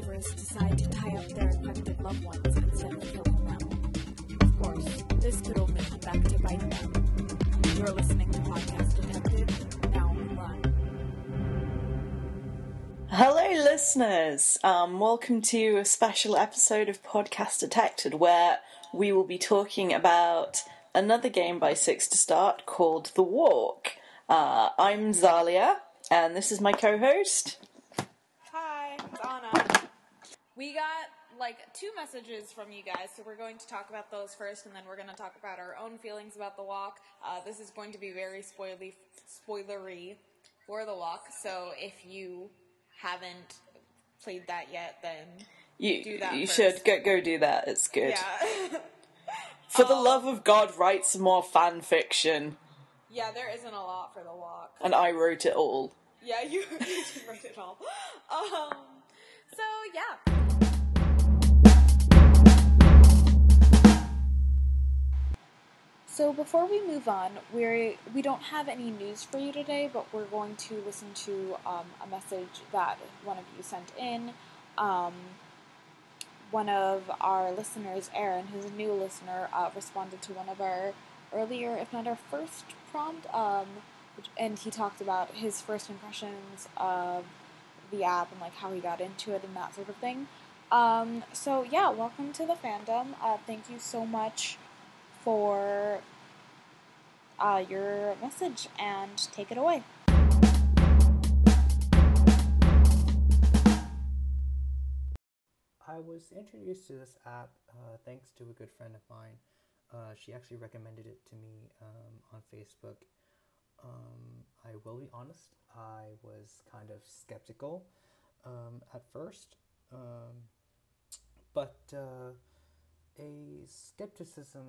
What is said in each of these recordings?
survivors decide to tie up their affected loved ones instead of killing them. Of course, this could only come back to bite them. You're listening to Podcast Detected, now online. Hello, listeners. Welcome to a special episode of Podcast Detected, where we will be talking about another game by Six to Start called The Walk. I'm Zalia, and this is my co-host. Hi, it's Anna. We got, two messages from you guys, so we're going to talk about those first, and then we're going to talk about our own feelings about The Walk. This is going to be very spoilery for The Walk, so if you haven't played that yet, then do that first. You should go do that. It's good. Yeah. For the love of God, write some more fan fiction. Yeah, there isn't a lot for The Walk. And I wrote it all. Yeah, you wrote it all. So, yeah. So before we move on, we don't have any news for you today, but we're going to listen to a message that one of you sent in. One of our listeners, Aaron, who's a new listener, responded to one of our earlier, if not our first prompt, and he talked about his first impressions of the app and how he got into it and that sort of thing. So yeah, welcome to the fandom. Thank you so much for your message, and take it away. I was introduced to this app thanks to a good friend of mine. She actually recommended it to me on Facebook. I will be honest, I was kind of skeptical at first, but a skepticism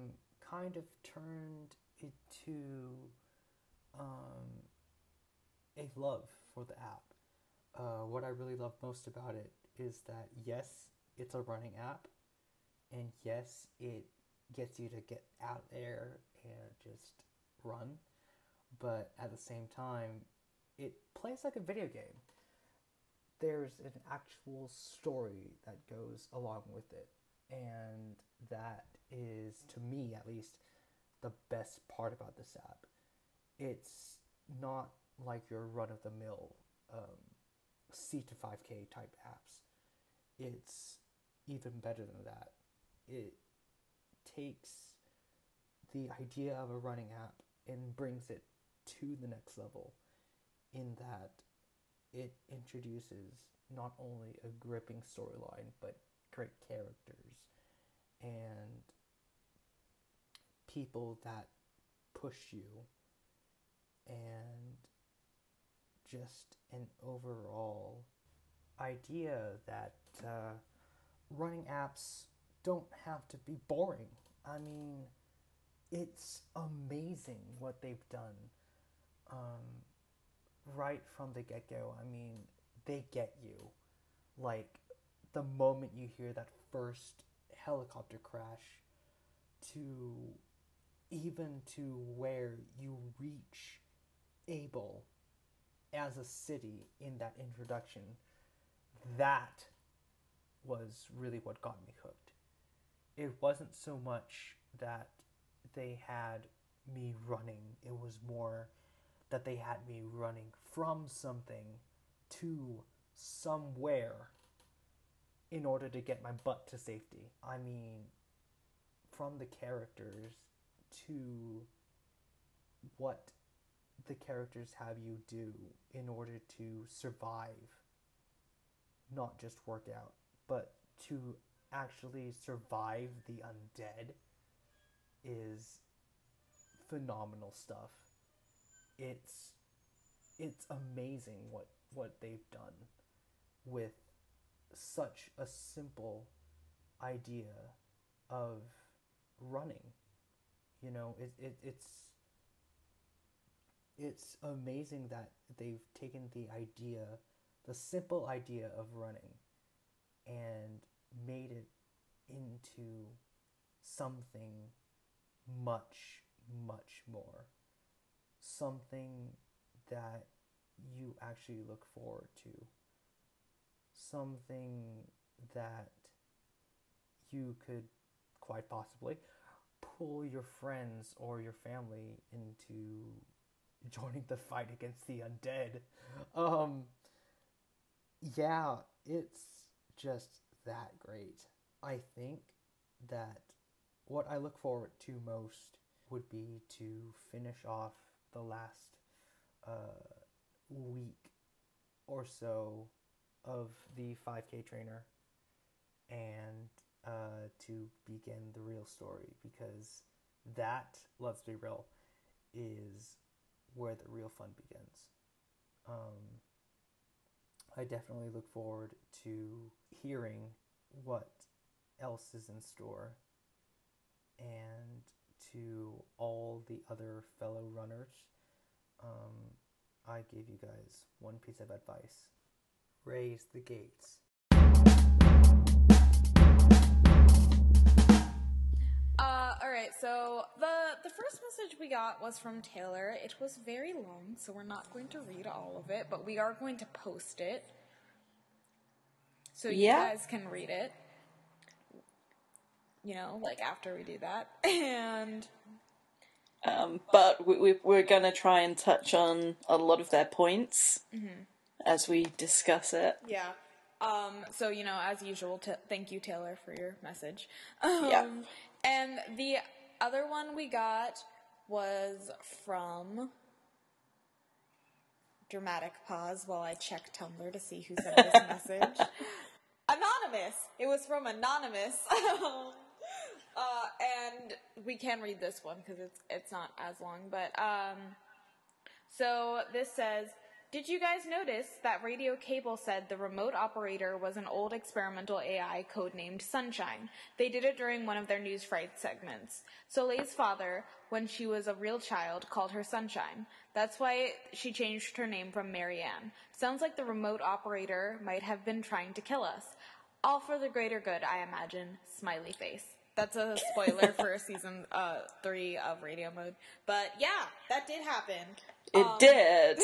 kind of turned into a love for the app. What I really love most about it is that, yes, it's a running app, and yes, it gets you to get out there and just run, but at the same time, it plays like a video game. There's an actual story that goes along with it, and that is, to me at least, the best part about this app. It's not like your run-of-the-mill C to 5K type apps. It's even better than that. It takes the idea of a running app and brings it to the next level, in that it introduces not only a gripping storyline, but great characters and people that push you, and just an overall idea that running apps don't have to be boring. I mean, it's amazing what they've done right from the get-go. I mean, they get you. The moment you hear that first helicopter crash, to where you reach Abel as a city in that introduction, that was really what got me hooked. It wasn't so much that they had me running, it was more that they had me running from something to somewhere in order to get my butt to safety. I mean, from the characters to what the characters have you do in order to survive, not just work out, but to actually survive the undead, is phenomenal stuff. It's amazing what they've done with such a simple idea of running. It's amazing that they've taken the simple idea of running and made it into something much, much more, something that you actually look forward to, something that you could quite possibly pull your friends or your family into joining the fight against the undead. Yeah, it's just that great. I think that what I look forward to most would be to finish off the last week or so of the 5K trainer and to begin the real story, because that, let's be real, is where the real fun begins. I definitely look forward to hearing what else is in store and to all the other fellow runners. I gave you guys one piece of advice. Raise the gates. Alright, so the first message we got was from Taylor. It was very long, so we're not going to read all of it, but we are going to post it. So you guys can read it. You know, like after we do that. And but we're going to try and touch on a lot of their points as we discuss it. Yeah. So, you know, as usual, thank you, Taylor, for your message. Yeah. And the other one we got was from dramatic pause while I check Tumblr to see who sent this message. Anonymous. It was from Anonymous. And we can read this one because it's not as long. But so this says, did you guys notice that Radio Cable said the remote operator was an old experimental AI codenamed Sunshine? They did it during one of their News Fright segments. Soleil's father, when she was a real child, called her Sunshine. That's why she changed her name from Marianne. Sounds like the remote operator might have been trying to kill us. All for the greater good, I imagine. Smiley face. That's a spoiler for season 3 of Radio Mode. But yeah, that did happen. It did.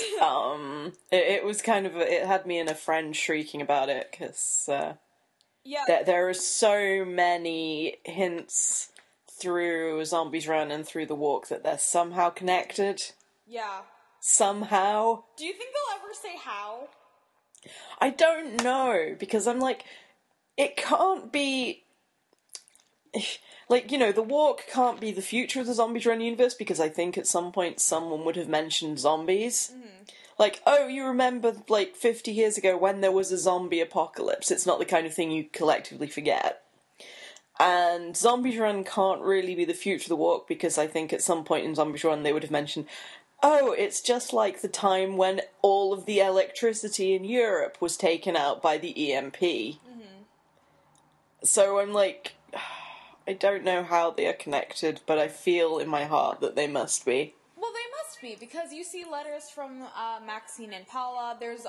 It was kind of... It had me and a friend shrieking about it, because there are so many hints through Zombies Run and through The Walk that they're somehow connected. Yeah. Somehow. Do you think they'll ever say how? I don't know, because I'm like... It can't be... Like, you know, The Walk can't be the future of the Zombies Run universe, because I think at some point someone would have mentioned zombies. Mm-hmm. Like, oh, you remember, like, 50 years ago when there was a zombie apocalypse. It's not the kind of thing you collectively forget. And Zombies Run can't really be the future of The Walk, because I think at some point in Zombies Run they would have mentioned, oh, it's just like the time when all of the electricity in Europe was taken out by the EMP. Mm-hmm. So I'm like... I don't know how they are connected, but I feel in my heart that they must be. Well, they must be, because you see letters from Maxine and Paula. There's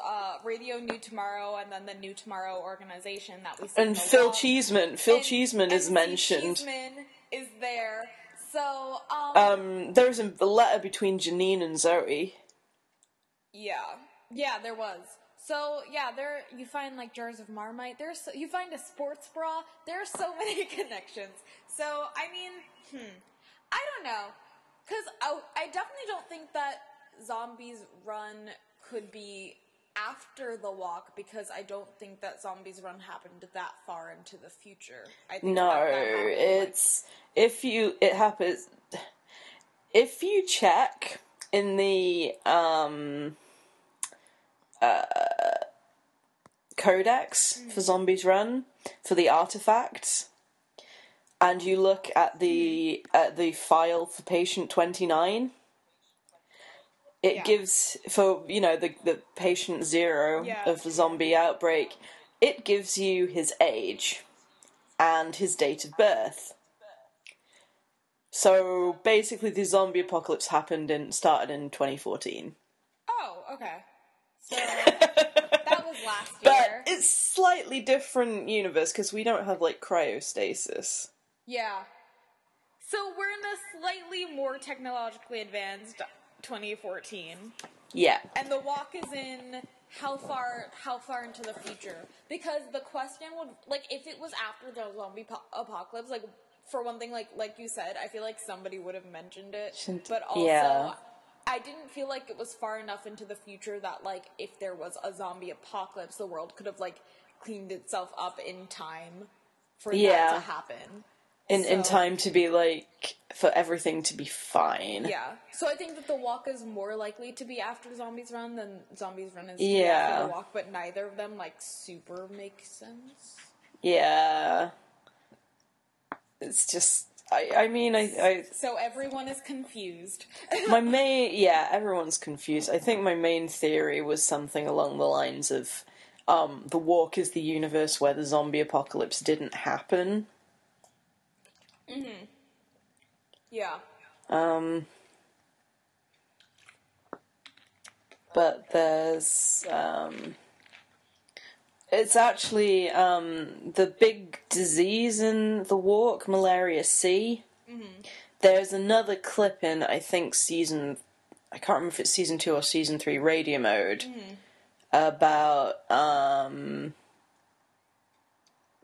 Radio New Tomorrow, and then the New Tomorrow organization that we see. And Phil Cheeseman. Phil Cheeseman is mentioned. Cheeseman is there. So, there was a letter between Janine and Zoe. Yeah. Yeah, there was. So, yeah, there you find, like, jars of Marmite. You find a sports bra. There are so many connections. So, I mean, I don't know. Because I definitely don't think that Zombies Run could be after The Walk, because I don't think that Zombies Run happened that far into the future. I think it happens... If you check in the, codex for Zombies Run, for the artifacts, and you look at the file for patient 29, it gives, for, you know, the patient 0 of the zombie outbreak, it gives you his age and his date of birth. So basically the zombie apocalypse started in 2014. Oh, okay. So, that was last year. But it's slightly different universe, because we don't have, like, cryostasis. Yeah. So we're in a slightly more technologically advanced 2014. Yeah. And The Walk is in how far into the future? Because the question would, like, if it was after the zombie apocalypse, like, for one thing, like you said, I feel like somebody would have mentioned it. But also, yeah. I didn't feel like it was far enough into the future that, like, if there was a zombie apocalypse, the world could have, like, cleaned itself up in time for that to happen. In time to be, like, for everything to be fine. Yeah. So I think that The Walk is more likely to be after Zombies Run than Zombies Run is after The Walk, but neither of them, like, super makes sense. Yeah. It's just... I mean, so everyone is confused. Everyone's confused. I think my main theory was something along the lines of, The Walk is the universe where the zombie apocalypse didn't happen. Mm-hmm. Yeah. But there's, it's actually the big disease in The Walk, malaria C. Mm-hmm. There's another clip in, I think, I can't remember if it's season 2 or season 3, Radio Mode, mm-hmm. about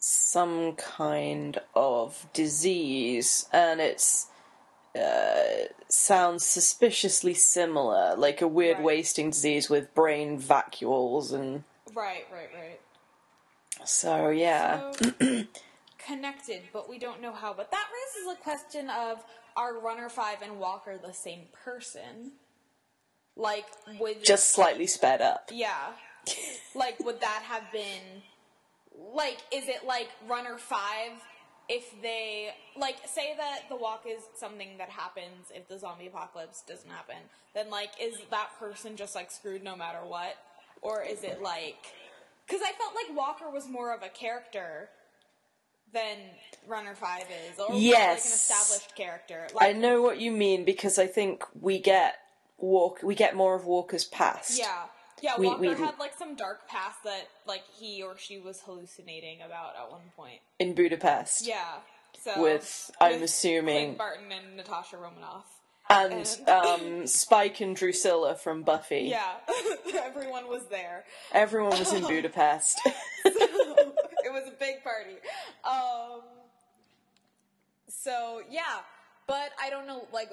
some kind of disease, and it's sounds suspiciously similar, like a weird wasting disease with brain vacuoles and... Right. So, yeah. So, connected, but we don't know how. But that raises a question of, are Runner 5 and Walker the same person? Like, would... Just slightly sped up. Yeah. Like, would that have been... Like, is it like Runner 5 if they... Like, say that The Walk is something that happens if the zombie apocalypse doesn't happen. Then, like, is that person just, like, screwed no matter what? Or is it like... Because I felt like Walker was more of a character than Runner 5 is. Or like an established character. Like, I know what you mean, because I think we get more of Walker's past. Yeah. Yeah, Walker had, like, some dark past that, like, he or she was hallucinating about at one point. In Budapest. Yeah. So, I'm assuming... Clint Barton and Natasha Romanoff. And Spike and Drusilla from Buffy. Yeah, everyone was there. Everyone was in Budapest. So, it was a big party. So, yeah. But I don't know, like,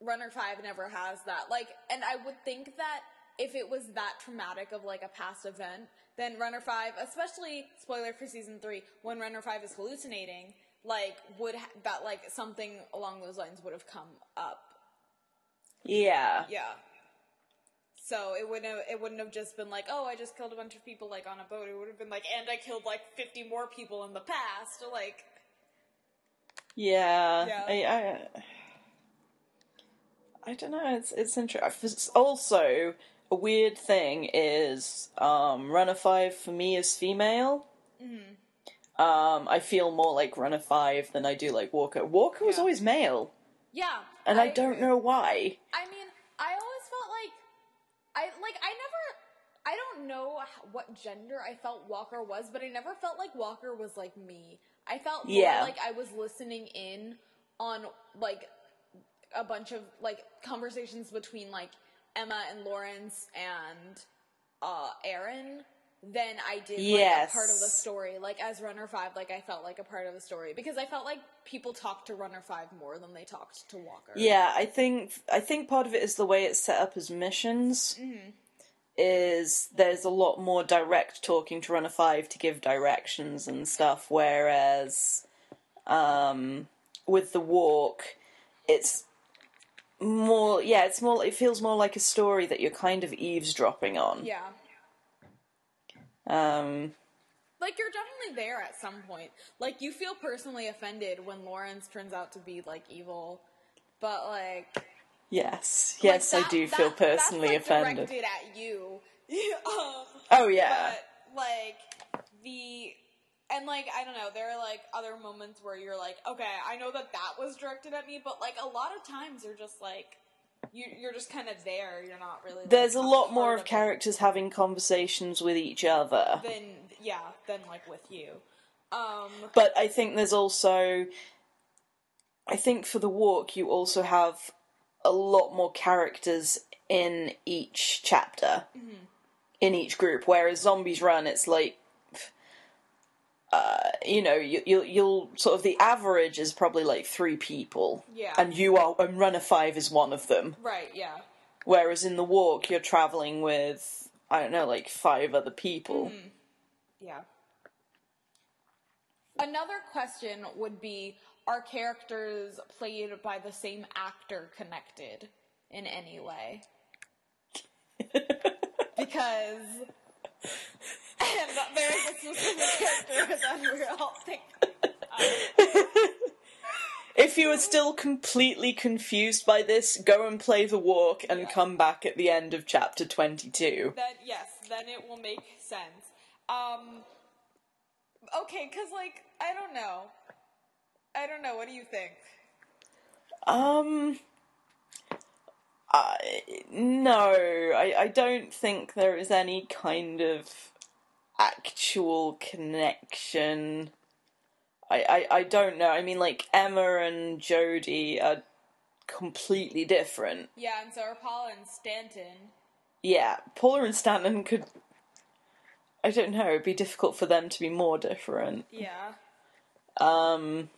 Runner 5 never has that. Like, and I would think that if it was that traumatic of, like, a past event, then Runner 5, especially, spoiler for Season 3, when Runner 5 is hallucinating, like, something along those lines would have come up. Yeah. Yeah. So it wouldn't have just been like, oh, I just killed a bunch of people, like, on a boat. It would have been like, and I killed, like, 50 more people in the past. Like. Yeah. Yeah. I don't know. It's interesting. It's also, a weird thing is, Runner 5 for me is female. Mm-hmm. I feel more like Runner 5 than I do like Walker. Walker was always male. Yeah. And I don't know why. I mean, I always felt like... I don't know what gender I felt Walker was, but I never felt like Walker was like me. I felt more like I was listening in on, like, a bunch of, like, conversations between, like, Emma and Lawrence and Aaron... Then I did, like, a part of the story. Like, as Runner 5, like, I felt like a part of the story. Because I felt like people talked to Runner 5 more than they talked to Walker. Yeah, I think part of it is the way it's set up as missions. Mm-hmm. Is there's a lot more direct talking to Runner 5 to give directions and stuff. Whereas, with The Walk, it's more... Yeah, it's more... It feels more like a story that you're kind of eavesdropping on. Yeah. Like, you're definitely there at some point. Like, you feel personally offended when Lawrence turns out to be, like, evil, but, like... Yes, like, I do feel personally offended. That's, like, directed at you. Oh, yeah. But, like, And, like, I don't know, there are, like, other moments where you're like, okay, I know that was directed at me, but, like, a lot of times you're just, like... You're just kind of there. You're not really... Like, there's a lot more of characters having conversations with each other. Than, like, with you. But I think there's also... I think for The Walk, you also have a lot more characters in each chapter. Mm-hmm. in each group, whereas Zombies Run, it's like, you'll sort of, the average is probably like 3 people. Yeah. And you are, and Runner 5 is one of them. Right, yeah. Whereas in The Walk, you're travelling with, I don't know, like 5 other people. Mm. Yeah. Another question would be, are characters played by the same actor connected in any way? Because there is a specific character that we're all thinking of. If you are still completely confused by this, go and play The Walk and come back at the end of chapter 22. Then it will make sense. Okay, because, like, I don't know, what do you think? No, I don't think there is any kind of actual connection. I don't know. I mean, like, Emma and Jody are completely different. Yeah, and so are Paula and Stanton. Yeah, Paula and Stanton could... I don't know, it'd be difficult for them to be more different. Yeah. Joe and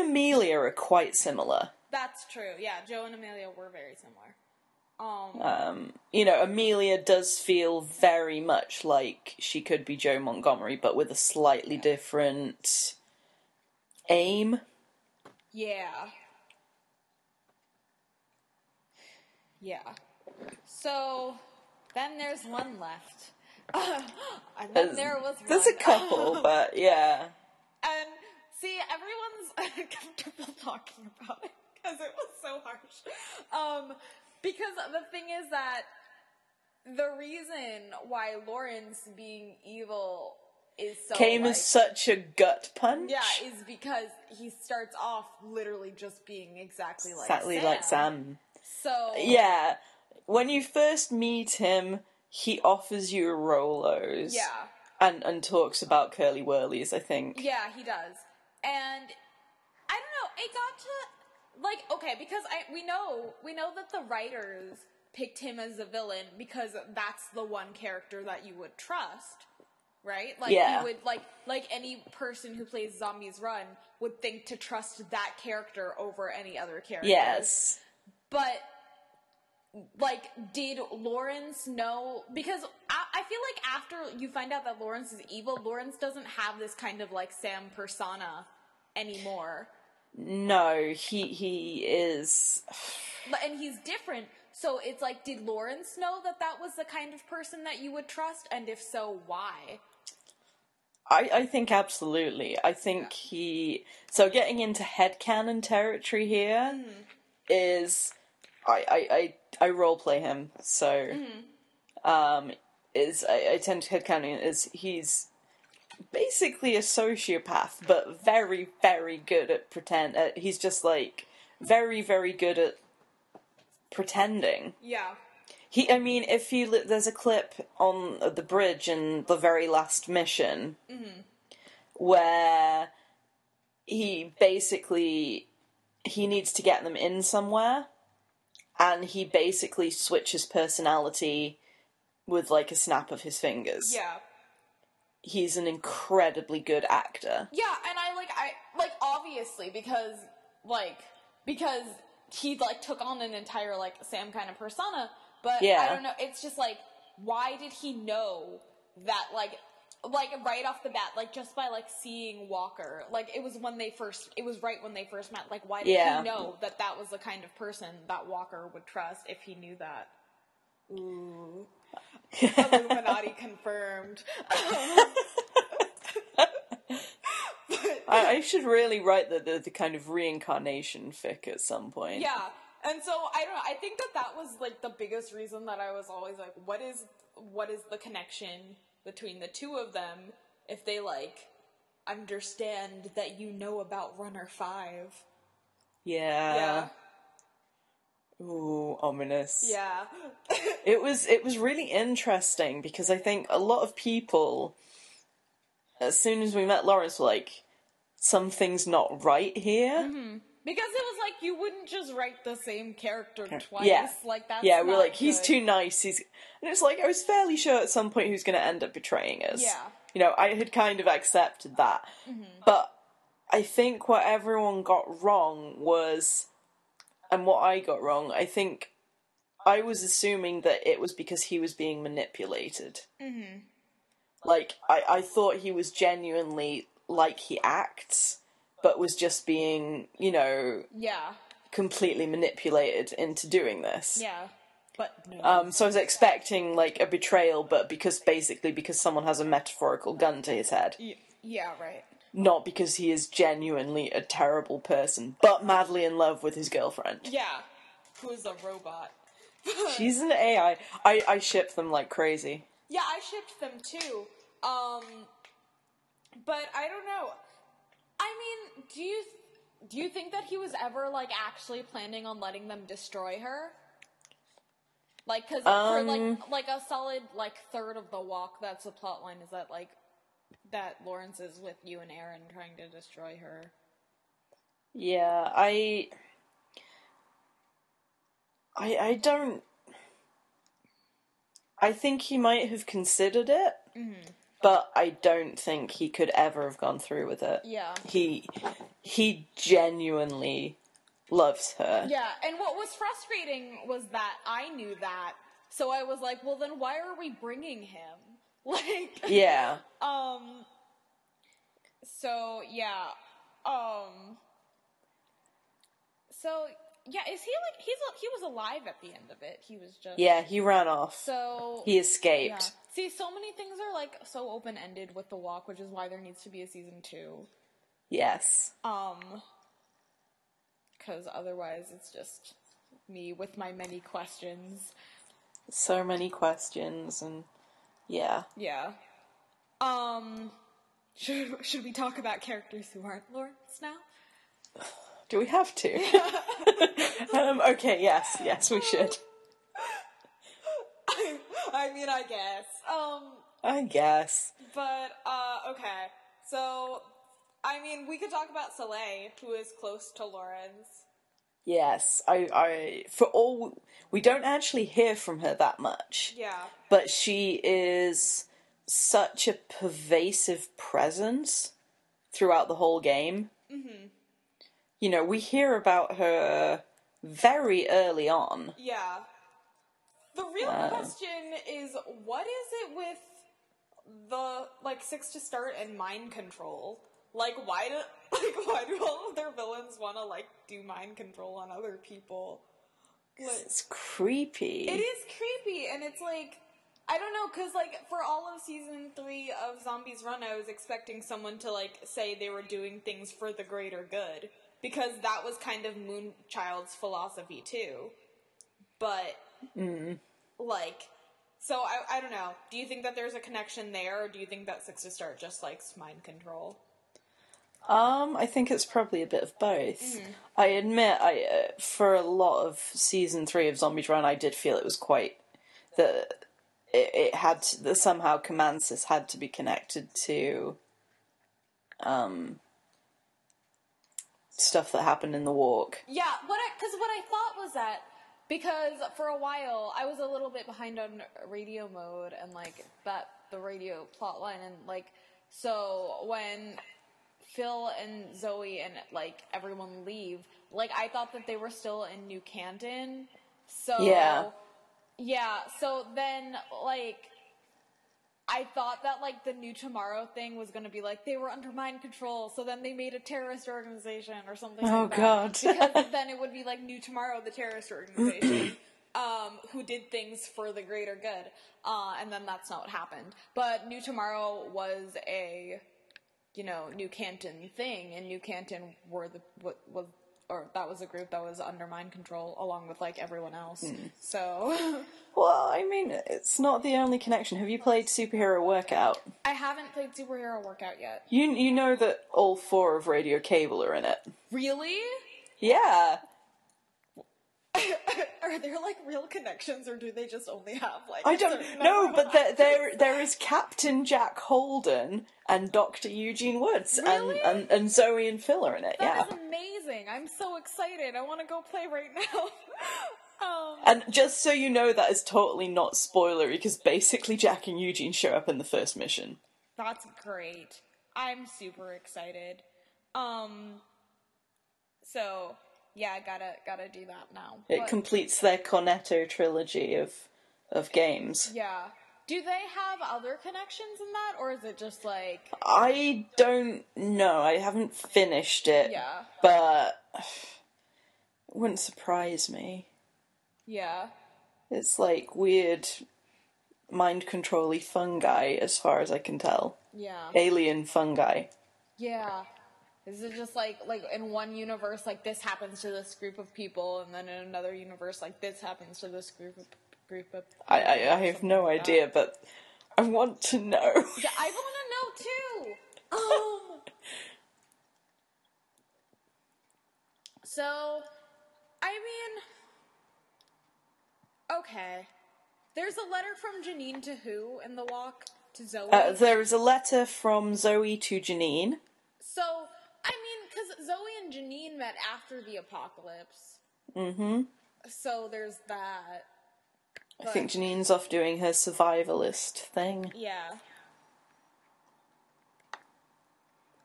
Amelia are quite similar. That's true, yeah. Joe and Amelia were very similar. Amelia does feel very much like she could be Joe Montgomery, but with a slightly different aim. Yeah. Yeah. So... then there's one left. And then there was one. There's a couple, but yeah. And see, everyone's uncomfortable talking about it because it was so harsh. Because the thing is that the reason why Lawrence being evil is so... came as such a gut punch? Yeah, is because he starts off literally just being exactly like Sam. So... yeah. When you first meet him, he offers you Rolos. Yeah. And talks about Curly Whirlies, I think. Yeah, he does. And, I don't know, it got to, like, okay, because we know that the writers picked him as the villain because that's the one character that you would trust, right? Like, yeah. You would, like any person who plays Zombies Run would think to trust that character over any other character. Yes. But... like, did Lawrence know? Because I feel like after you find out that Lawrence is evil, Lawrence doesn't have this kind of, like, Sam persona anymore. No, he is... and he's different, so it's like, did Lawrence know that that was the kind of person that you would trust? And if so, why? I think absolutely. I think he... so getting into headcanon territory here is... I roleplay him, so I tend to headcanon is he's basically a sociopath, but very, very good at he's just like very, very good at pretending. Yeah. There's a clip on the bridge in the very last mission where he needs to get them in somewhere. And he basically switches personality with, like, a snap of his fingers. Yeah. He's an incredibly good actor. Yeah, and I obviously, because he, like, took on an entire, like, Sam kind of persona, but I don't know, it's just, like, why did he know that, like, right off the bat, like, just by, like, seeing Walker, like, it was right when they first met, like, why did he know that that was the kind of person that Walker would trust if he knew that? Ooh. Illuminati confirmed. I should really write the kind of reincarnation fic at some point. Yeah, and so, I don't know, I think that was, like, the biggest reason that I was always like, what is the connection between the two of them, if they, like, understand that you know about Runner 5. Yeah. Yeah. Ooh, ominous. Yeah. It was really interesting, because I think a lot of people, as soon as we met Lawrence, were like, something's not right here. Mm-hmm. Because it was like, you wouldn't just write the same character twice. Yeah. Like, that's yeah, we're like, good. He's too nice. He's... And it's like, I was fairly sure at some point he was going to end up betraying us. Yeah. You know, I had kind of accepted that. Mm-hmm. But I think what everyone got wrong was... And what I got wrong, I think... I was assuming that it was because he was being manipulated. Mm-hmm. Like, I thought he was genuinely like he acts... but was just being, you know, completely manipulated into doing this. Yeah, but no. So I was expecting, like, a betrayal, but because someone has a metaphorical gun to his head. Yeah, right. Not because he is genuinely a terrible person, but madly in love with his girlfriend. Yeah, who is a robot. She's an AI. I ship them like crazy. Yeah, I shipped them too. But I don't know... I mean, do you think that he was ever, like, actually planning on letting them destroy her? Like, because for, like a solid, like, third of The Walk, that's the plot line, is that, like, that Lawrence is with you and Aaron trying to destroy her. Yeah, I don't... I think he might have considered it. Mm-hmm. But I don't think he could ever have gone through with it. Yeah. He genuinely loves her. Yeah, and what was frustrating was that I knew that, so I was like, well, then why are we bringing him? Like... Yeah. So, yeah. So... Yeah, is he, like, he was alive at the end of it. He was just... Yeah, he ran off. So... He escaped. Yeah. See, so many things are, like, so open-ended with The Walk, which is why there needs to be a season 2. Yes. Because otherwise it's just me with my many questions. So many questions, and... Yeah. Yeah. Should we talk about characters who aren't Lawrence now? Do we have to? Okay, yes, we should. I mean, I guess. I guess. But, okay. So, I mean, we could talk about Soleil, who is close to Lawrence. Yes, we don't actually hear from her that much. Yeah. But she is such a pervasive presence throughout the whole game. Mm-hmm. You know, we hear about her very early on. Yeah. The real question is, what is it with the, like, Six to Start and mind control? Like, why do all of their villains want to, like, do mind control on other people? Like, it's creepy. It is creepy, and it's, like, I don't know, because, like, for all of Season 3 of Zombies Run, I was expecting someone to, like, say they were doing things for the greater good. Because that was kind of Moonchild's philosophy, too. But, like, so I don't know. Do you think that there's a connection there, or do you think that Six to Start just likes mind control? I think it's probably a bit of both. Mm-hmm. I admit, for a lot of Season 3 of Zombies Run, I did feel it was quite... somehow Comansis had to be connected to... stuff that happened in The Walk. Yeah, what I thought was that, because for a while, I was a little bit behind on Radio Mode, and, like, the radio plotline, and, like, so when Phil and Zoe and, like, everyone leave, like, I thought that they were still in New Canton, so... Yeah. Yeah, so then, like... I thought that, like, the New Tomorrow thing was going to be, like, they were under mind control, so then they made a terrorist organization or something like that. Oh, God. Because then it would be, like, New Tomorrow, the terrorist organization, who did things for the greater good. And then that's not what happened. But New Tomorrow was a, you know, New Canton thing, and New Canton that was a group that was under mind control, along with, like, everyone else. Mm. So... Well, I mean, it's not the only connection. Have you played Superhero Workout? I haven't played Superhero Workout yet. You know that all 4 of Radio Cable are in it. Really? Yeah. Are there like real connections, or do they just only have like? I don't know, but there is Captain Jack Holden and Dr. Eugene Woods, really? and Zoe and Phil are in it. That is amazing! I'm so excited. I want to go play right now. And just so you know, that is totally not spoilery because basically Jack and Eugene show up in the first mission. That's great. I'm super excited. So yeah, I gotta do that now. It completes their Cornetto trilogy of games. Yeah. Do they have other connections in that, or is it just like? I don't know. I haven't finished it. Yeah. But it wouldn't surprise me. Yeah. It's like weird, mind control-y fungi, as far as I can tell. Yeah. Alien fungi. Yeah. Is it just like in one universe, like this happens to this group of people, and then in another universe, like this happens to this group of people? I have no idea, but I want to know. Yeah, I want to know too. So, I mean, okay. There's a letter from Janine to who in The Walk? To Zoe. There is a letter from Zoe to Janine. So. I mean, because Zoe and Janine met after the apocalypse. Mm-hmm. So there's that. But I think Janine's off doing her survivalist thing. Yeah.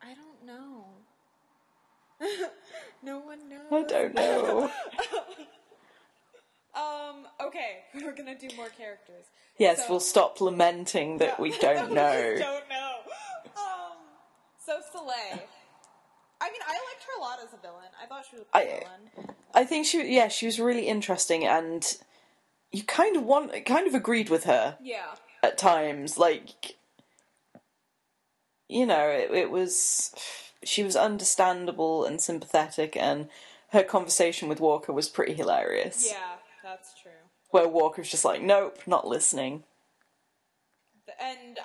I don't know. No one knows. I don't know. Okay, we're gonna do more characters. Yes, we'll stop lamenting that we don't know. We don't know. So Soleil. I mean, I liked her a lot as a villain. I thought she was a villain. I think she was really interesting, and you kind of agreed with her. Yeah. At times, like, you know, she was understandable and sympathetic, and her conversation with Walker was pretty hilarious. Yeah, that's true. Where Walker's just like, nope, not listening. And,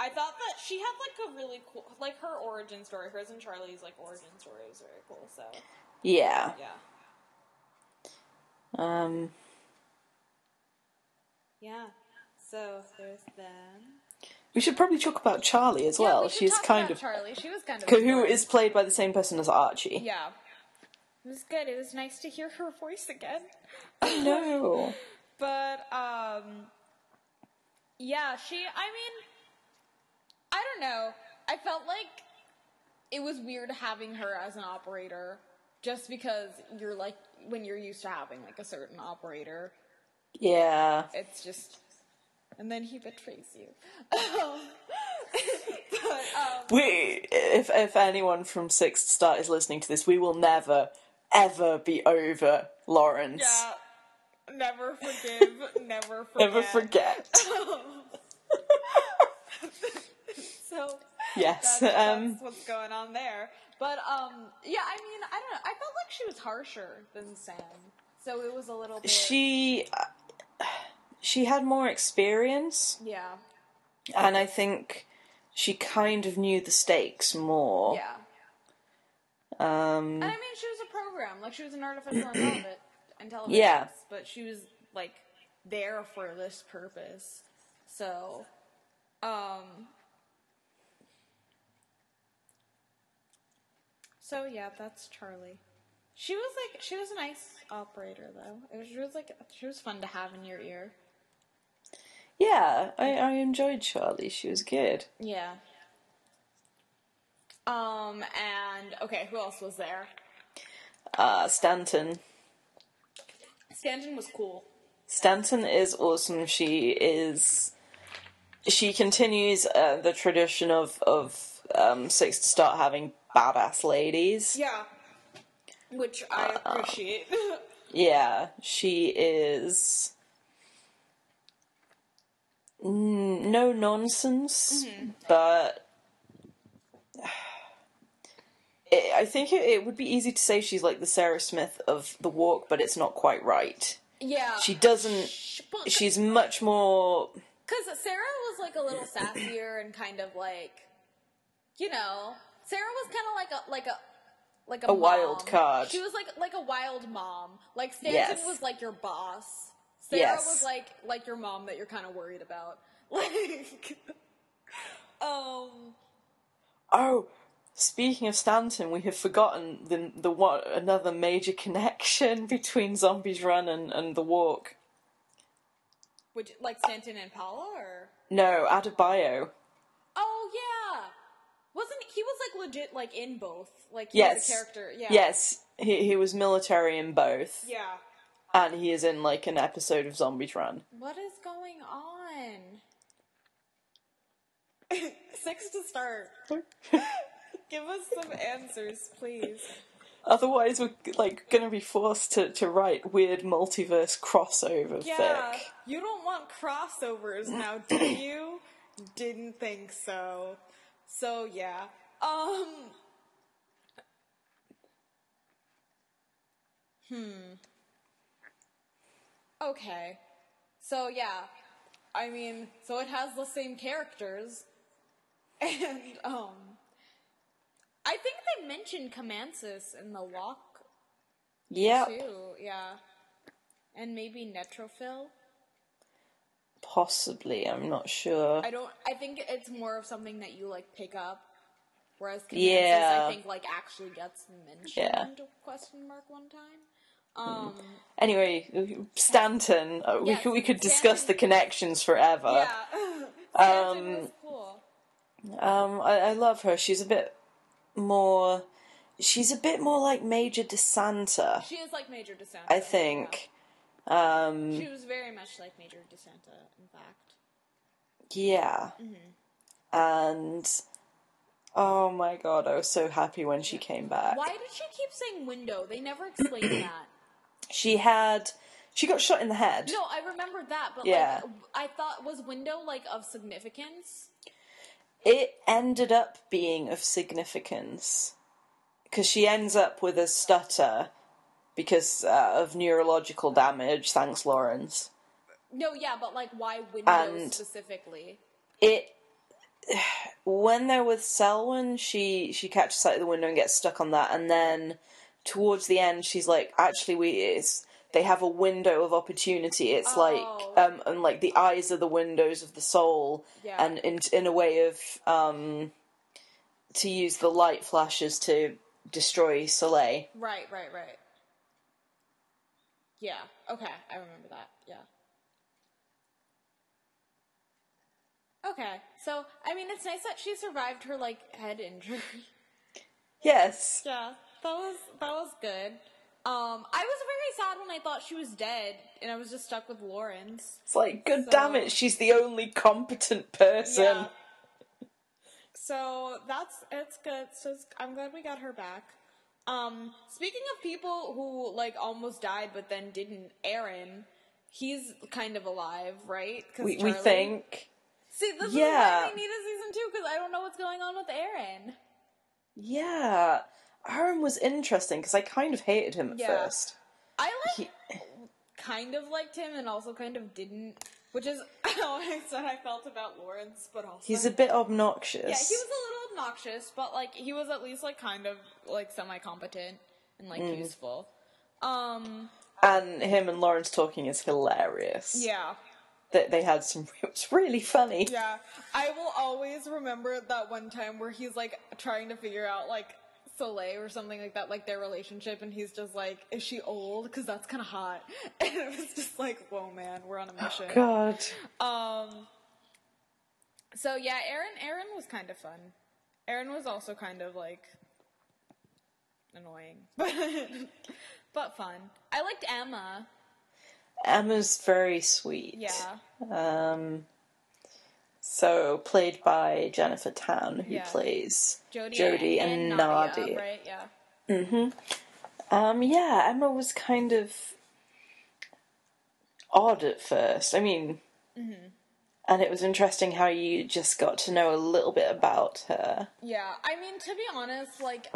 I thought that she had, like, a really cool, like, her origin story, hers and Charlie's, like, origin story was very cool, so. Yeah. Yeah. Yeah, so there's them. We should probably talk about Charlie as well. Charlie. She was kind of. Who is played by the same person as Archie. Yeah. It was good. It was nice to hear her voice again. I know. But, yeah, I don't know. I felt like it was weird having her as an operator, just because you're like, when you're used to having like a certain operator. Yeah. It's just, and then he betrays you. If anyone from Six to Start is listening to this, we will never, ever be over Lawrence. Yeah. Never forgive, never forget. Never forget. So yes, that's what's going on there. But yeah, I mean, I don't know. I felt like she was harsher than Sam, so it was a little bit. She had more experience. Yeah. And I think she kind of knew the stakes more. Yeah. And I mean, she was a program, like she was an artificial intelligence. Yeah. But she was like there for this purpose. So, So, yeah, that's Charlie. She was a nice operator, though. She was fun to have in your ear. Yeah, I enjoyed Charlie. She was good. Yeah. And, okay, who else was there? Stanton. Stanton was cool. Stanton is awesome. She continues the tradition of Six to Start having badass ladies. Yeah. Which I appreciate. Yeah. She is no nonsense, but I think it would be easy to say she's like the Sarah Smith of The Walk, but it's not quite right. Yeah. She doesn't. She's much more. Because Sarah was like a little sassier and kind of like, you know. Sarah was kind of like a like a wild card. She was like a wild mom. Like Stanton was like your boss. Sarah was like your mom that you're kind of worried about. Like, oh, speaking of Stanton, we have forgotten the one, another major connection between Zombies Run and The Walk. Would you, like Stanton and Paula, or no, Adebayo. Oh yeah, wasn't he was like legit like in both? Like he was a character. Yeah. Yes, he was military in both. Yeah. And he is in, like, an episode of Zombies Run. What is going on? Six to Start. Give us some answers, please. Otherwise, we're, like, going to be forced to write weird multiverse crossover fic. You don't want crossovers now, do you? Didn't think so. So, yeah. Okay, so yeah, I mean, so it has the same characters, and, I think they mentioned Comansis in The Walk, too, and maybe Netrophil? Possibly, I'm not sure. I think it's more of something that you, like, pick up, whereas Comansis, I think, like, actually gets mentioned, question mark, one time. Anyway, Stanton, we could discuss the connections forever. Yeah, Stanton was cool. I love her. She's a bit more like Major DeSanta. She is like Major DeSanta, I think. Yeah. She was very much like Major DeSanta, in fact. Yeah. Mm-hmm. And, oh my god, I was so happy when she came back. Why did she keep saying window? They never explained that. She got shot in the head. No, I remembered that, but I thought, was window, like, of significance? It ended up being of significance. Because she ends up with a stutter because of neurological damage, thanks Lawrence. No, yeah, but, like, why window and specifically? When they're with Selwyn, she catches sight of the window and gets stuck on that, and then towards the end, she's like, actually, they have a window of opportunity. It's and like the eyes are the windows of the soul, and in a way of to use the light flashes to destroy Soleil. Right. Yeah. Okay, I remember that. Yeah. Okay, so I mean, it's nice that she survived her like head injury. Yes. Yeah. That was good. I was very sad when I thought she was dead, and I was just stuck with Lawrence. It's like, damn it, she's the only competent person. Yeah. So it's good. So I'm glad we got her back. Speaking of people who like almost died but then didn't, Aaron, he's kind of alive, right? 'Cause we think. See, this is why we need a season 2 because I don't know what's going on with Aaron. Yeah. Aaron was interesting, because I kind of hated him at first. I, like, kind of liked him, and also kind of didn't, which is how I said I felt about Lawrence, but also he's a bit obnoxious. Yeah, he was a little obnoxious, but, like, he was at least, like, kind of, like, semi-competent and, like, useful. And him and Lawrence talking is hilarious. Yeah. They had it's really funny. Yeah. I will always remember that one time where he's, like, trying to figure out, like, Soleil or something like that, like their relationship, and he's just like, is she old? Because that's kind of hot. And it was just like, whoa, man, we're on a mission. Oh, God. So, yeah, Aaron was kind of fun. Aaron was also kind of, like, annoying. But fun. I liked Emma. Emma's very sweet. Yeah. So, played by Jennifer Tan, who plays Jody and Nadia, right? Yeah. Mm-hmm. Emma was kind of odd at first. I mean, and it was interesting how you just got to know a little bit about her. Yeah, I mean, to be honest, like,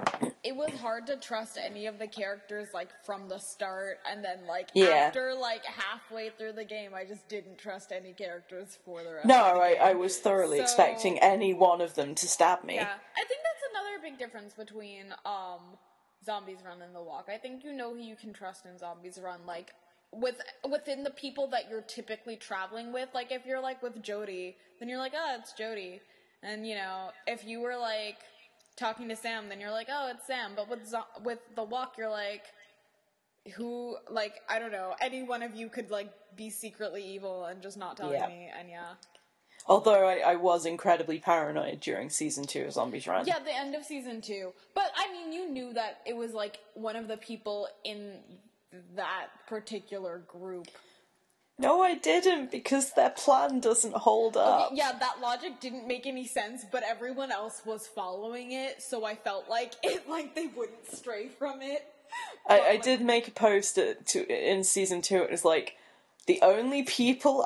it was hard to trust any of the characters, like, from the start, and then, like, after, like, halfway through the game, I just didn't trust any characters for the rest of the game. No, I was thoroughly expecting any one of them to stab me. Yeah, I think that's another big difference between Zombies Run and The Walk. I think you know who you can trust in Zombies Run, like, within the people that you're typically traveling with. Like, if you're, like, with Jody, then you're like, oh, it's Jody. And, you know, if you were, like, talking to Sam, then you're like, oh, it's Sam. But with The Walk, you're like, who, like, I don't know, any one of you could, like, be secretly evil and just not tell me, and yeah. Although I was incredibly paranoid during season 2 of Zombies Run. Yeah, the end of season 2. But, I mean, you knew that it was, like, one of the people in that particular group. No, I didn't, because their plan doesn't hold up. Okay, yeah, that logic didn't make any sense, but everyone else was following it, so I felt like it, like, they wouldn't stray from it. I did make a post in season 2, it was like, The only people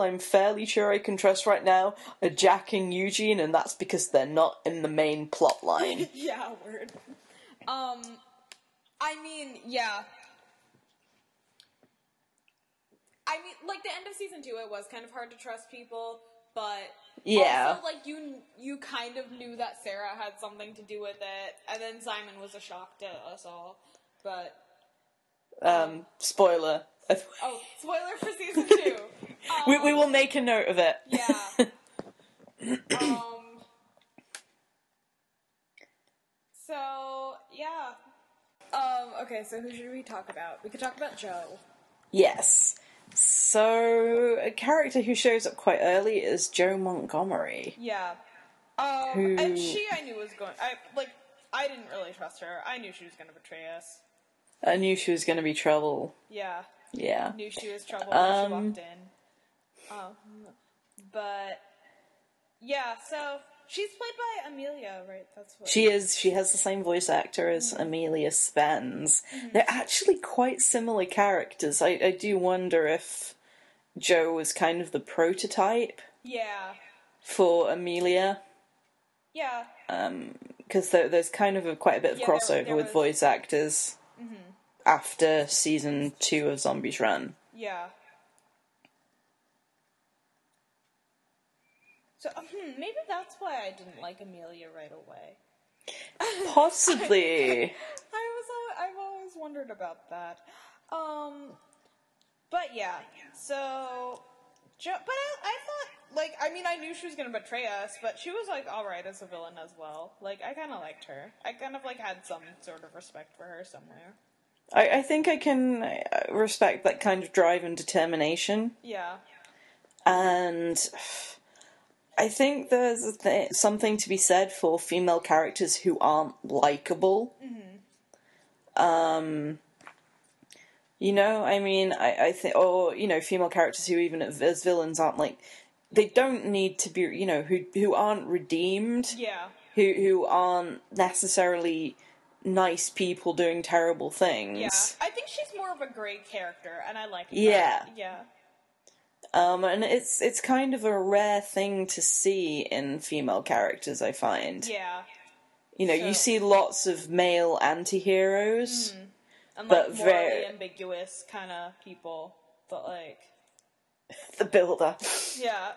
I'm fairly sure I can trust right now are Jack and Eugene, and that's because they're not in the main plot line. Yeah, word. I mean, yeah. I mean, like, the end of season 2, it was kind of hard to trust people, but also, like, you kind of knew that Sarah had something to do with it, and then Simon was a shock to us all, but... spoiler. Oh, spoiler for season 2. We will make a note of it. Yeah. So, yeah. Okay, so who should we talk about? We could talk about Joe. Yes. So, a character who shows up quite early is Joe Montgomery. Yeah. Who... And she I knew was going... I didn't really trust her. I knew she was going to betray us. I knew she was going to be trouble. Yeah. Yeah. Knew she was trouble when she walked in. But, yeah, so she's played by Amelia, right? That's what she is. She has the same voice actor as Amelia Spence. Mm-hmm. They're actually quite similar characters. I do wonder if Joe was kind of the prototype. Yeah. For Amelia. Yeah. Because there's kind of quite a bit of crossover with voice actors. Mm-hmm. After season 2 of Zombies Run. Yeah. So, maybe that's why I didn't like Amelia right away. Possibly. I've always wondered about that. But yeah, so, I thought, like, I mean, I knew she was going to betray us, but she was, like, alright as a villain as well. Like, I kind of liked her. I kind of, like, had some sort of respect for her somewhere. I think I can respect that kind of drive and determination. Yeah. And I think there's something to be said for female characters who aren't likable. Mm-hmm. You know, I mean, I think, or, you know, female characters who even as villains aren't, like, they don't need to be, you know, who aren't redeemed. Yeah. Who aren't necessarily nice people doing terrible things. Yeah. I think she's more of a great character, and I like it. Yeah. Yeah. And it's kind of a rare thing to see in female characters, I find. Yeah. You know, you see lots of male anti-heroes. Mm-hmm. And, like, but morally ambiguous kind of people, but, like... the builder. Yeah.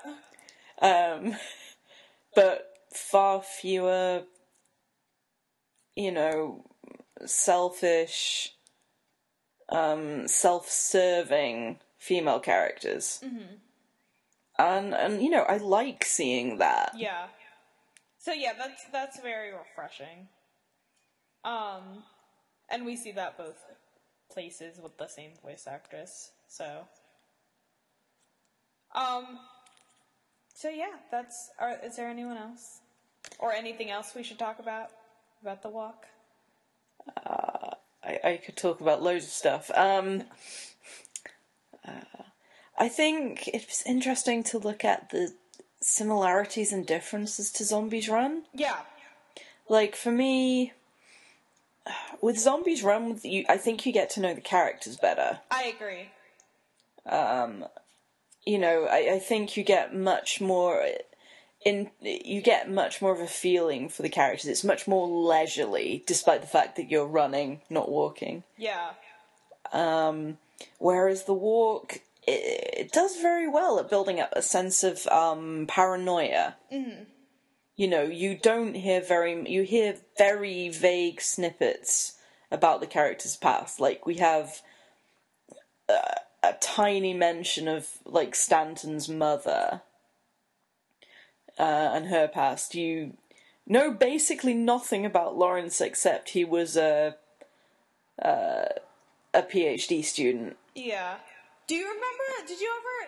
But far fewer, you know, selfish, self-serving female characters. Mm-hmm. And, you know, I like seeing that. Yeah. So, yeah, that's very refreshing. And we see that both places with the same voice actress, so. So yeah, that's, is there anyone else? Or anything else we should talk about The Walk? I could talk about loads of stuff. I think it was interesting to look at the similarities and differences to Zombies Run. Yeah. Like, for me... with Zombies Run, I think you get to know the characters better. I agree. You know, I think you get much more of a feeling for the characters. It's much more leisurely, despite the fact that you're running, not walking. Yeah. Whereas The Walk, it does very well at building up a sense of paranoia. Mm-hmm. you know, you don't hear very... You hear very vague snippets about the character's past. Like, we have a tiny mention of, like, Stanton's mother and her past. You know basically nothing about Lawrence except he was a PhD student. Yeah. Do you remember...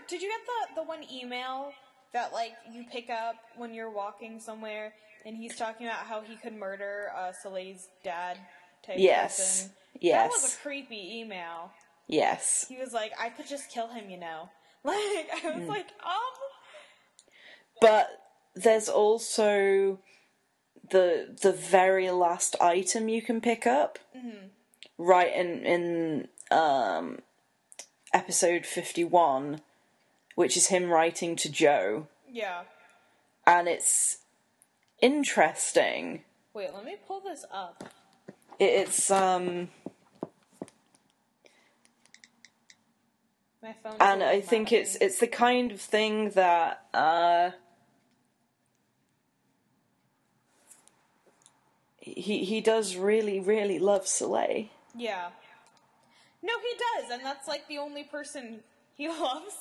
Did you get the one email that, like, you pick up when you're walking somewhere, and he's talking about how he could murder Soleil's dad type person? Yes. That was a creepy email. Yes. He was like, I could just kill him, you know. Like, I was like, But there's also the very last item you can pick up. Mm-hmm. Right in episode 51, which is him writing to Joe. Yeah. And it's interesting. Wait, let me pull this up. It's, My phone. And I think it's the kind of thing that, He does really, really love Soleil. Yeah. No, he does, and that's, like, the only person he loves.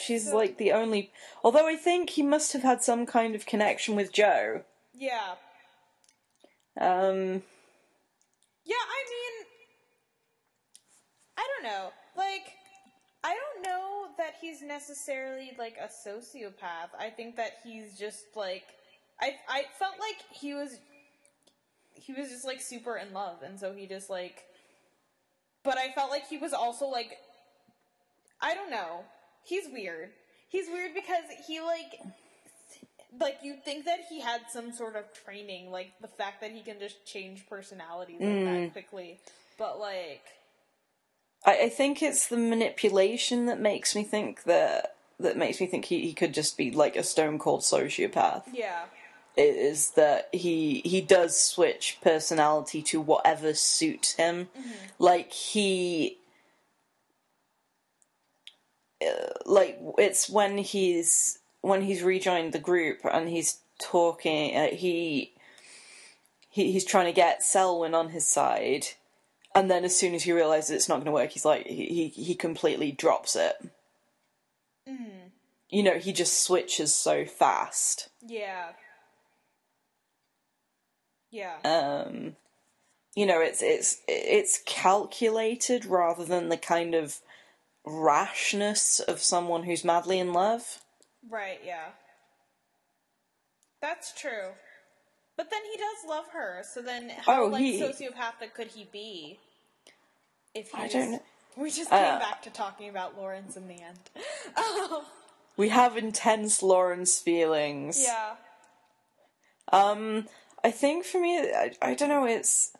She's, like, the only... Although I think he must have had some kind of connection with Joe. Yeah. Yeah, I mean... I don't know. Like, I don't know that he's necessarily, like, a sociopath. I think that he's just, like... I felt like he was just, like, super in love, and so he just, like... But I felt like he was also, like... I don't know. He's weird. He's weird because he, like... Like, you'd think that he had some sort of training, like, the fact that he can just change personalities like that quickly. But, like... I think it's the manipulation that makes me think he could just be, like, a stone-cold sociopath. Yeah. It is that he does switch personality to whatever suits him. Mm-hmm. Like, it's when he's rejoined the group and he's talking, he's trying to get Selwyn on his side, and then as soon as he realizes it's not going to work, he's like, he completely drops it. Mm. You know, he just switches so fast. Yeah. Yeah. You know, it's calculated rather than the kind of rashness of someone who's madly in love. Right, yeah. That's true. But then he does love her, so then how sociopathic could he be? Don't know. We just came back to talking about Lawrence in the end. We have intense Lawrence feelings. Yeah. I think for me, I don't know, it's...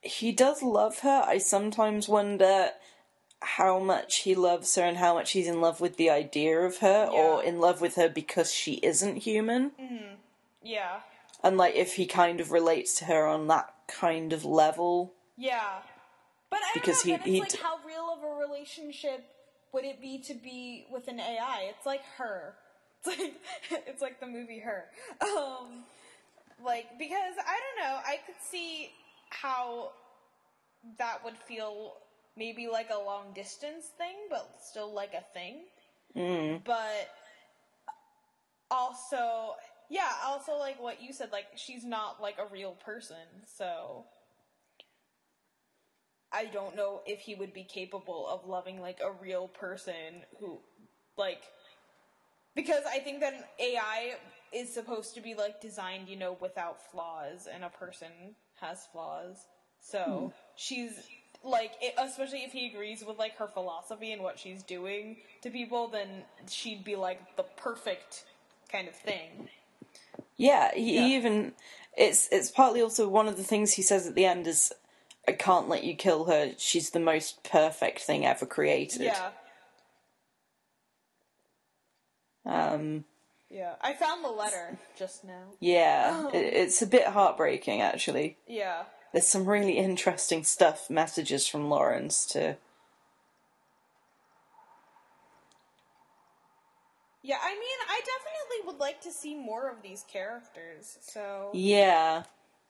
He does love her. I sometimes wonder how much he loves her and how much he's in love with the idea of her, or in love with her because she isn't human. Mm-hmm. Yeah. And, like, if he kind of relates to her on that kind of level. Yeah. But I don't know, like, how real of a relationship would it be to be with an AI? It's like Her. It's like the movie Her. Like, because, I don't know, I could see how that would feel maybe like a long distance thing, but still like a thing. Mm. But also like what you said, like, she's not like a real person, so... I don't know if he would be capable of loving, like, a real person who, like... Because I think that an AI is supposed to be, like, designed, you know, without flaws, and a person has flaws. So, she's, like, especially if he agrees with, like, her philosophy and what she's doing to people, then she'd be, like, the perfect kind of thing. Yeah, he even... It's partly also one of the things he says at the end is... I can't let you kill her. She's the most perfect thing ever created. Yeah. Yeah. I found the letter just now. Yeah. It's a bit heartbreaking, actually. Yeah. There's some really interesting stuff, messages from Lawrence, too. Yeah, I mean, I definitely would like to see more of these characters, so... Yeah.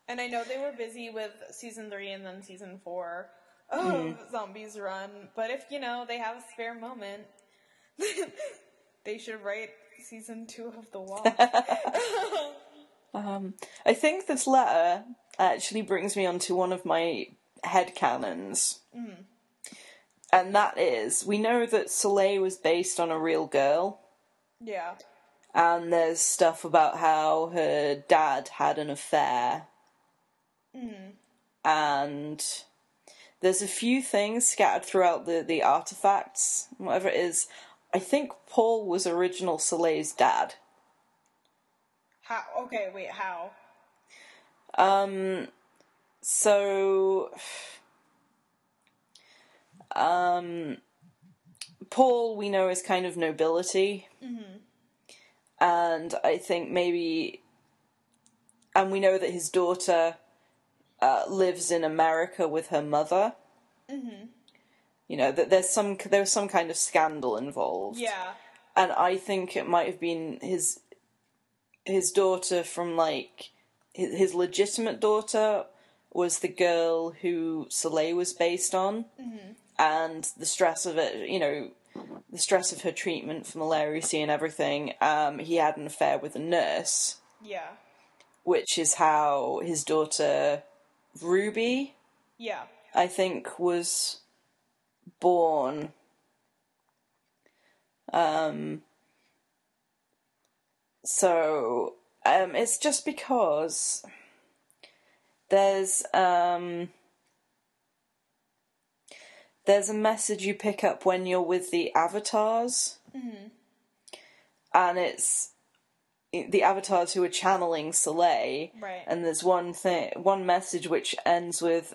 And I know they were busy with Season 3 and then Season 4 of Zombies Run, but if, you know, they have a spare moment, they should write Season 2 of The Walk. I think this letter actually brings me onto one of my headcanons. Mm. And that is, we know that Soleil was based on a real girl. Yeah. And there's stuff about how her dad had an affair. Mm. And there's a few things scattered throughout the artifacts, whatever it is. I think Paul was original Soleil's dad. How? Okay, wait, how? Paul, we know, is kind of nobility. Mm-hmm. And I think maybe... And we know that his daughter lives in America with her mother. Mm-hmm. You know, that there was some kind of scandal involved. Yeah. And I think it might have been his daughter from, like... His legitimate daughter was the girl who Soleil was based on. Mm-hmm. And the stress of it, you know, the stress of her treatment for malaria and everything, he had an affair with a nurse. Yeah. Which is how his daughter, Ruby, yeah, I think, was born. So it's just because there's a message you pick up when you're with the avatars. Mm-hmm. And it's the avatars who are channeling Soleil. Right. And there's one message which ends with,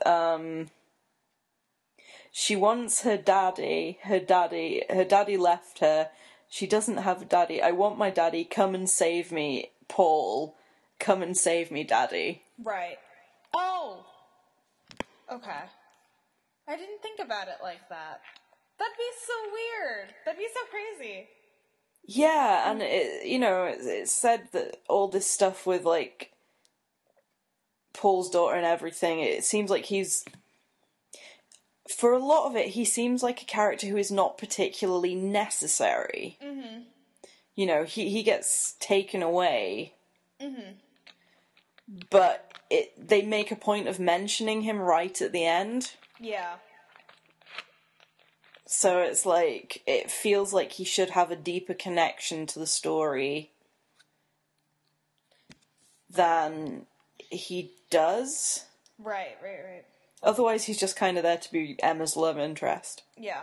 she wants her daddy left her. She doesn't have a daddy. I want my daddy. Come and save me, Paul. Come and save me, daddy. Right. Oh! Okay. I didn't think about it like that. That'd be so weird. That'd be so crazy. Yeah, and it, you know, it's said that all this stuff with, like, Paul's daughter and everything, it seems like he's... For a lot of it, he seems like a character who is not particularly necessary. Mm-hmm. You know, he gets taken away. Mm-hmm. But they make a point of mentioning him right at the end. Yeah. So it's like, it feels like he should have a deeper connection to the story than he does. Right. Otherwise, he's just kind of there to be Emma's love interest. Yeah.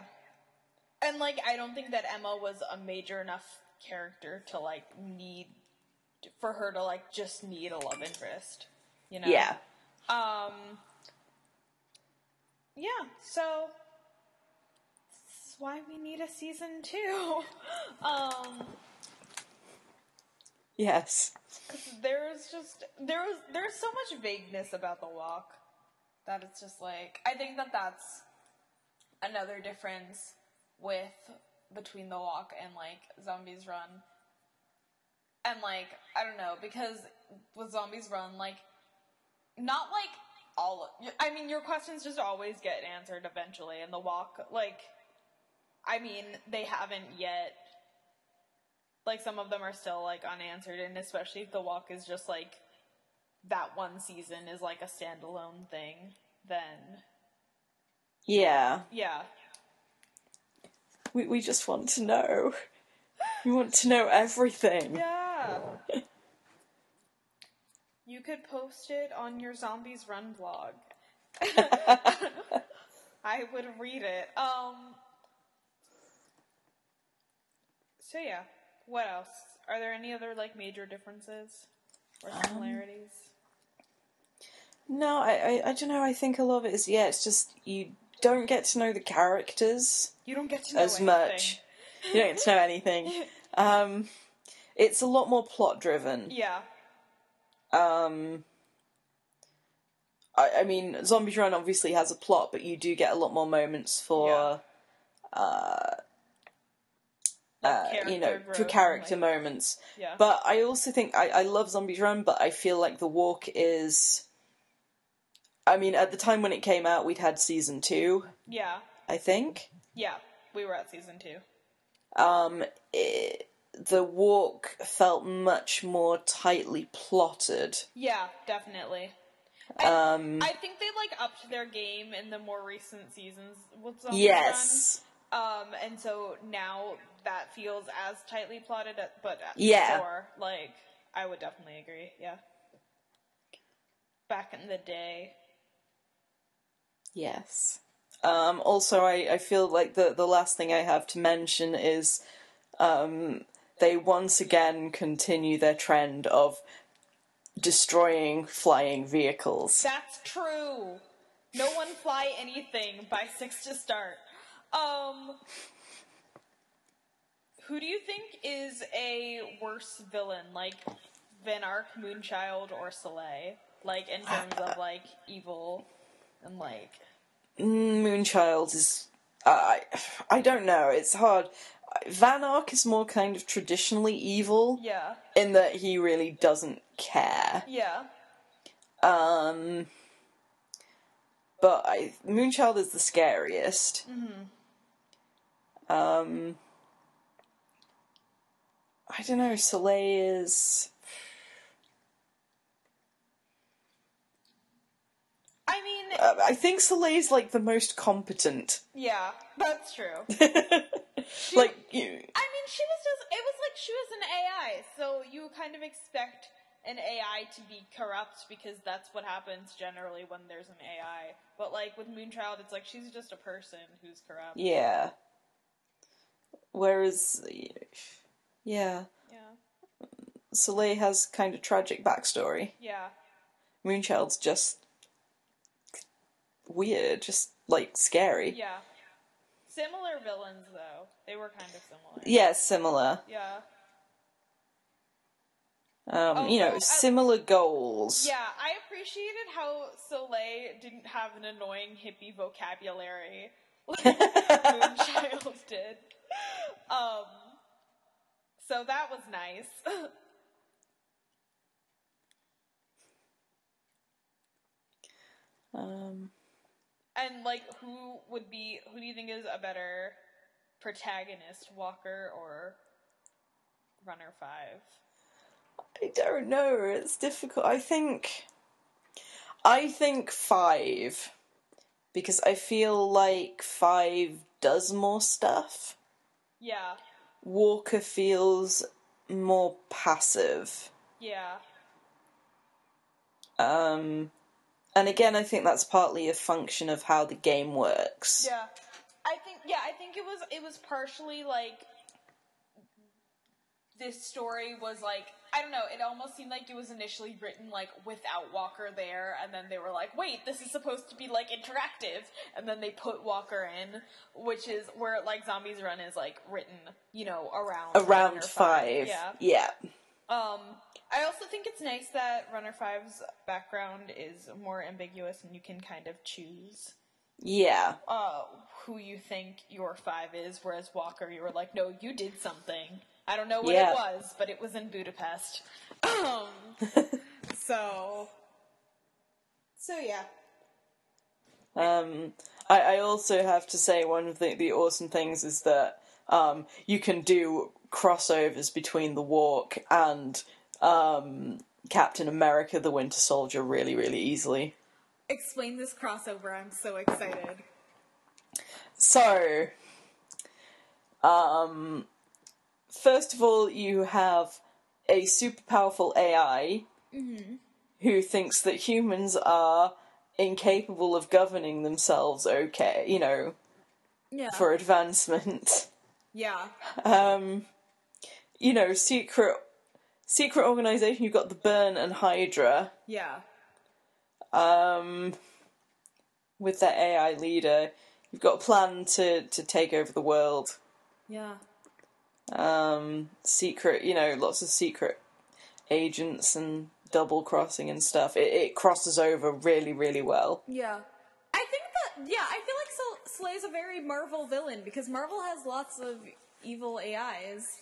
And, like, I don't think that Emma was a major enough character to, like, need a love interest. You know? Yeah. Yeah, so this is why we need a season 2. Yes. 'Cause there's so much vagueness about The Walk that it's just like, I think that that's another difference between The Walk and, like, Zombies Run. And, like, I don't know, because with Zombies Run, like, not like your questions just always get answered eventually, and The Walk, like, I mean, they haven't yet, like, some of them are still, like, unanswered, and especially if The Walk is just, like, that one season is, like, a standalone thing, then... Yeah. Yeah. We just want to know. We want to know everything. Yeah. You could post it on your Zombies Run blog. I would read it. So yeah, what else? Are there any other, like, major differences or similarities? No, I don't know. I think a lot of it is, yeah, it's just you don't get to know the characters. You don't get to know as anything. Much. You don't get to know anything. It's a lot more plot driven. Yeah. I mean, Zombies Run obviously has a plot, but you do get a lot more moments for to character moments. Yeah. But I also think I love Zombies Run, but I feel like The Walk is... I mean, at the time when it came out, we'd had season 2. Yeah. I think. Yeah, we were at season 2. The Walk felt much more tightly plotted. Yeah, definitely. I think they, upped their game in the more recent seasons with Zombies Run. And so now that feels as tightly plotted, but before, I would definitely agree, yeah. Back in the day. Yes. Also, I feel like the last thing I have to mention is they once again continue their trend of destroying flying vehicles. That's true! No one fly anything by 6 to Start. Who do you think is a worse villain, Van Ark, Moonchild, or Soleil? In terms of, evil and, Moonchild is... I don't know. It's hard. Van Ark is more kind of traditionally evil. Yeah. In that he really doesn't care. Yeah. But Moonchild is the scariest. Mm-hmm. I don't know, Soleil is... I mean... I think Soleil's, the most competent. Yeah, that's true. She was an AI, so you kind of expect an AI to be corrupt, because that's what happens generally when there's an AI. But, with Moonchild, it's she's just a person who's corrupt. Yeah. Whereas, Soleil has kind of tragic backstory. Yeah. Moonchild's just weird, scary. Yeah. Similar villains, though. They were kind of similar. Yeah, similar. Yeah. Similar goals. Yeah, I appreciated how Soleil didn't have an annoying hippie vocabulary like Moonchild did. So that was nice. And who do you think is a better protagonist, Walker or Runner 5? I don't know, it's difficult. I think 5, because I feel like 5 does more stuff. Yeah. Walker feels more passive. Yeah. And again, I think that's partly a function of how the game works. Yeah. I think it was partially this story was I don't know, it almost seemed like it was initially written without Walker there, and then they were wait, this is supposed to be interactive, and then they put Walker in, which is where Zombies Run is written, around Runner 5. Yeah. I also think it's nice that Runner 5's background is more ambiguous and you can kind of choose who you think your 5 is, whereas Walker, you were no, you did something. I don't know what it was, but it was in Budapest. So yeah. I also have to say one of the awesome things is that you can do crossovers between The Walk and Captain America, the Winter Soldier really, really easily. Explain this crossover, I'm so excited. So, first of all, you have a super powerful AI mm-hmm. who thinks that humans are incapable of governing themselves for advancement. Yeah. Secret organization, you've got the Burn and Hydra. Yeah. With their AI leader, you've got a plan to take over the world. Yeah. Secret, lots of secret agents and double crossing and stuff. It crosses over really, really well. Yeah. I think that, I feel like Soleil's a very Marvel villain, because Marvel has lots of evil AIs.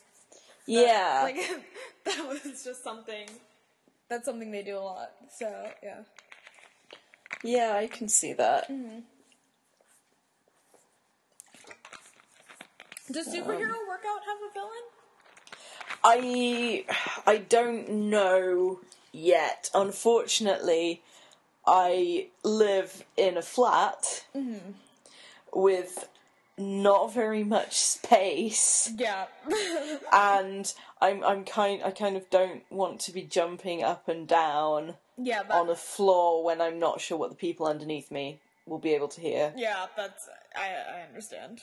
Yeah. Like, that was just something... That's something they do a lot, so, yeah. Yeah, I can see that. Mm-hmm. Does Superhero Workout have a villain? I don't know yet. Unfortunately, I live in a flat with not very much space. Yeah. And I kind of don't want to be jumping up and down on a floor when I'm not sure what the people underneath me will be able to hear. Yeah, that's I understand.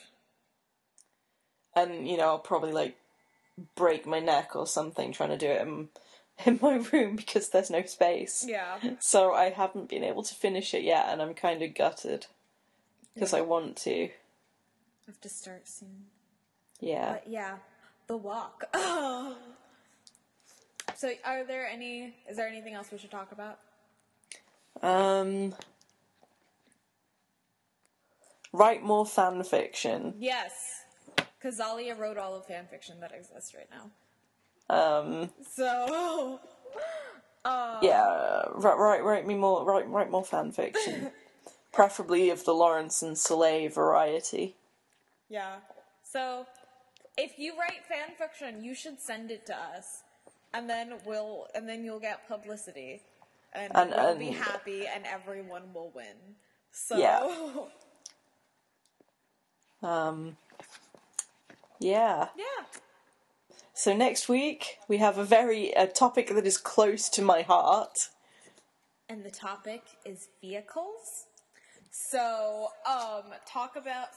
And, you know, I'll probably like break my neck or something trying to do it in my room because there's no space. Yeah. So I haven't been able to finish it yet, and I'm kind of gutted because I want to. I have to start soon. Yeah. But yeah, The Walk. Oh. So is there anything else we should talk about? Write more fan fiction. Yes. Because Zalia wrote all of fanfiction that exists right now. So. Yeah, write more fanfiction, preferably of the Lawrence and Soleil variety. Yeah. So, if you write fanfiction, you should send it to us, and then you'll get publicity, and we'll be happy, and everyone will win. So. Yeah. Yeah. Yeah. So next week we have a topic that is close to my heart. And the topic is vehicles. So,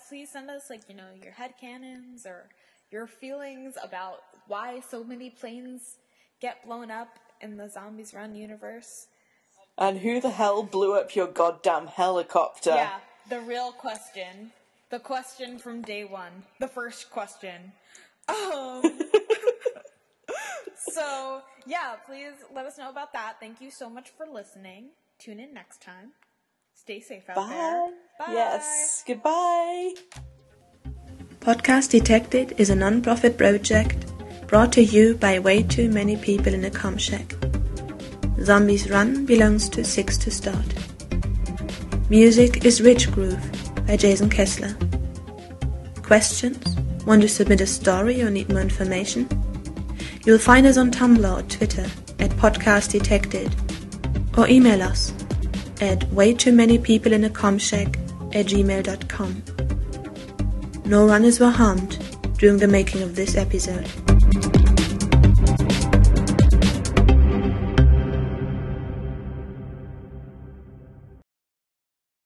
please send us your headcanons or your feelings about why so many planes get blown up in the Zombies Run universe. And who the hell blew up your goddamn helicopter? Yeah, the real question. The question from day one. The first question. So, yeah, please let us know about that. Thank you so much for listening. Tune in next time. Stay safe out there. Bye. Yes. Goodbye. Podcast Detected is a non-profit project brought to you by way too many people in a Comshack. Zombies Run belongs to Six to Start. Music is Rich Groove by Jason Kessler. Questions? Want to submit a story or need more information? You'll find us on Tumblr or Twitter at Podcast Detected, or email us at waytooManyPeopleInAComshack@gmail.com. No runners were harmed during the making of this episode.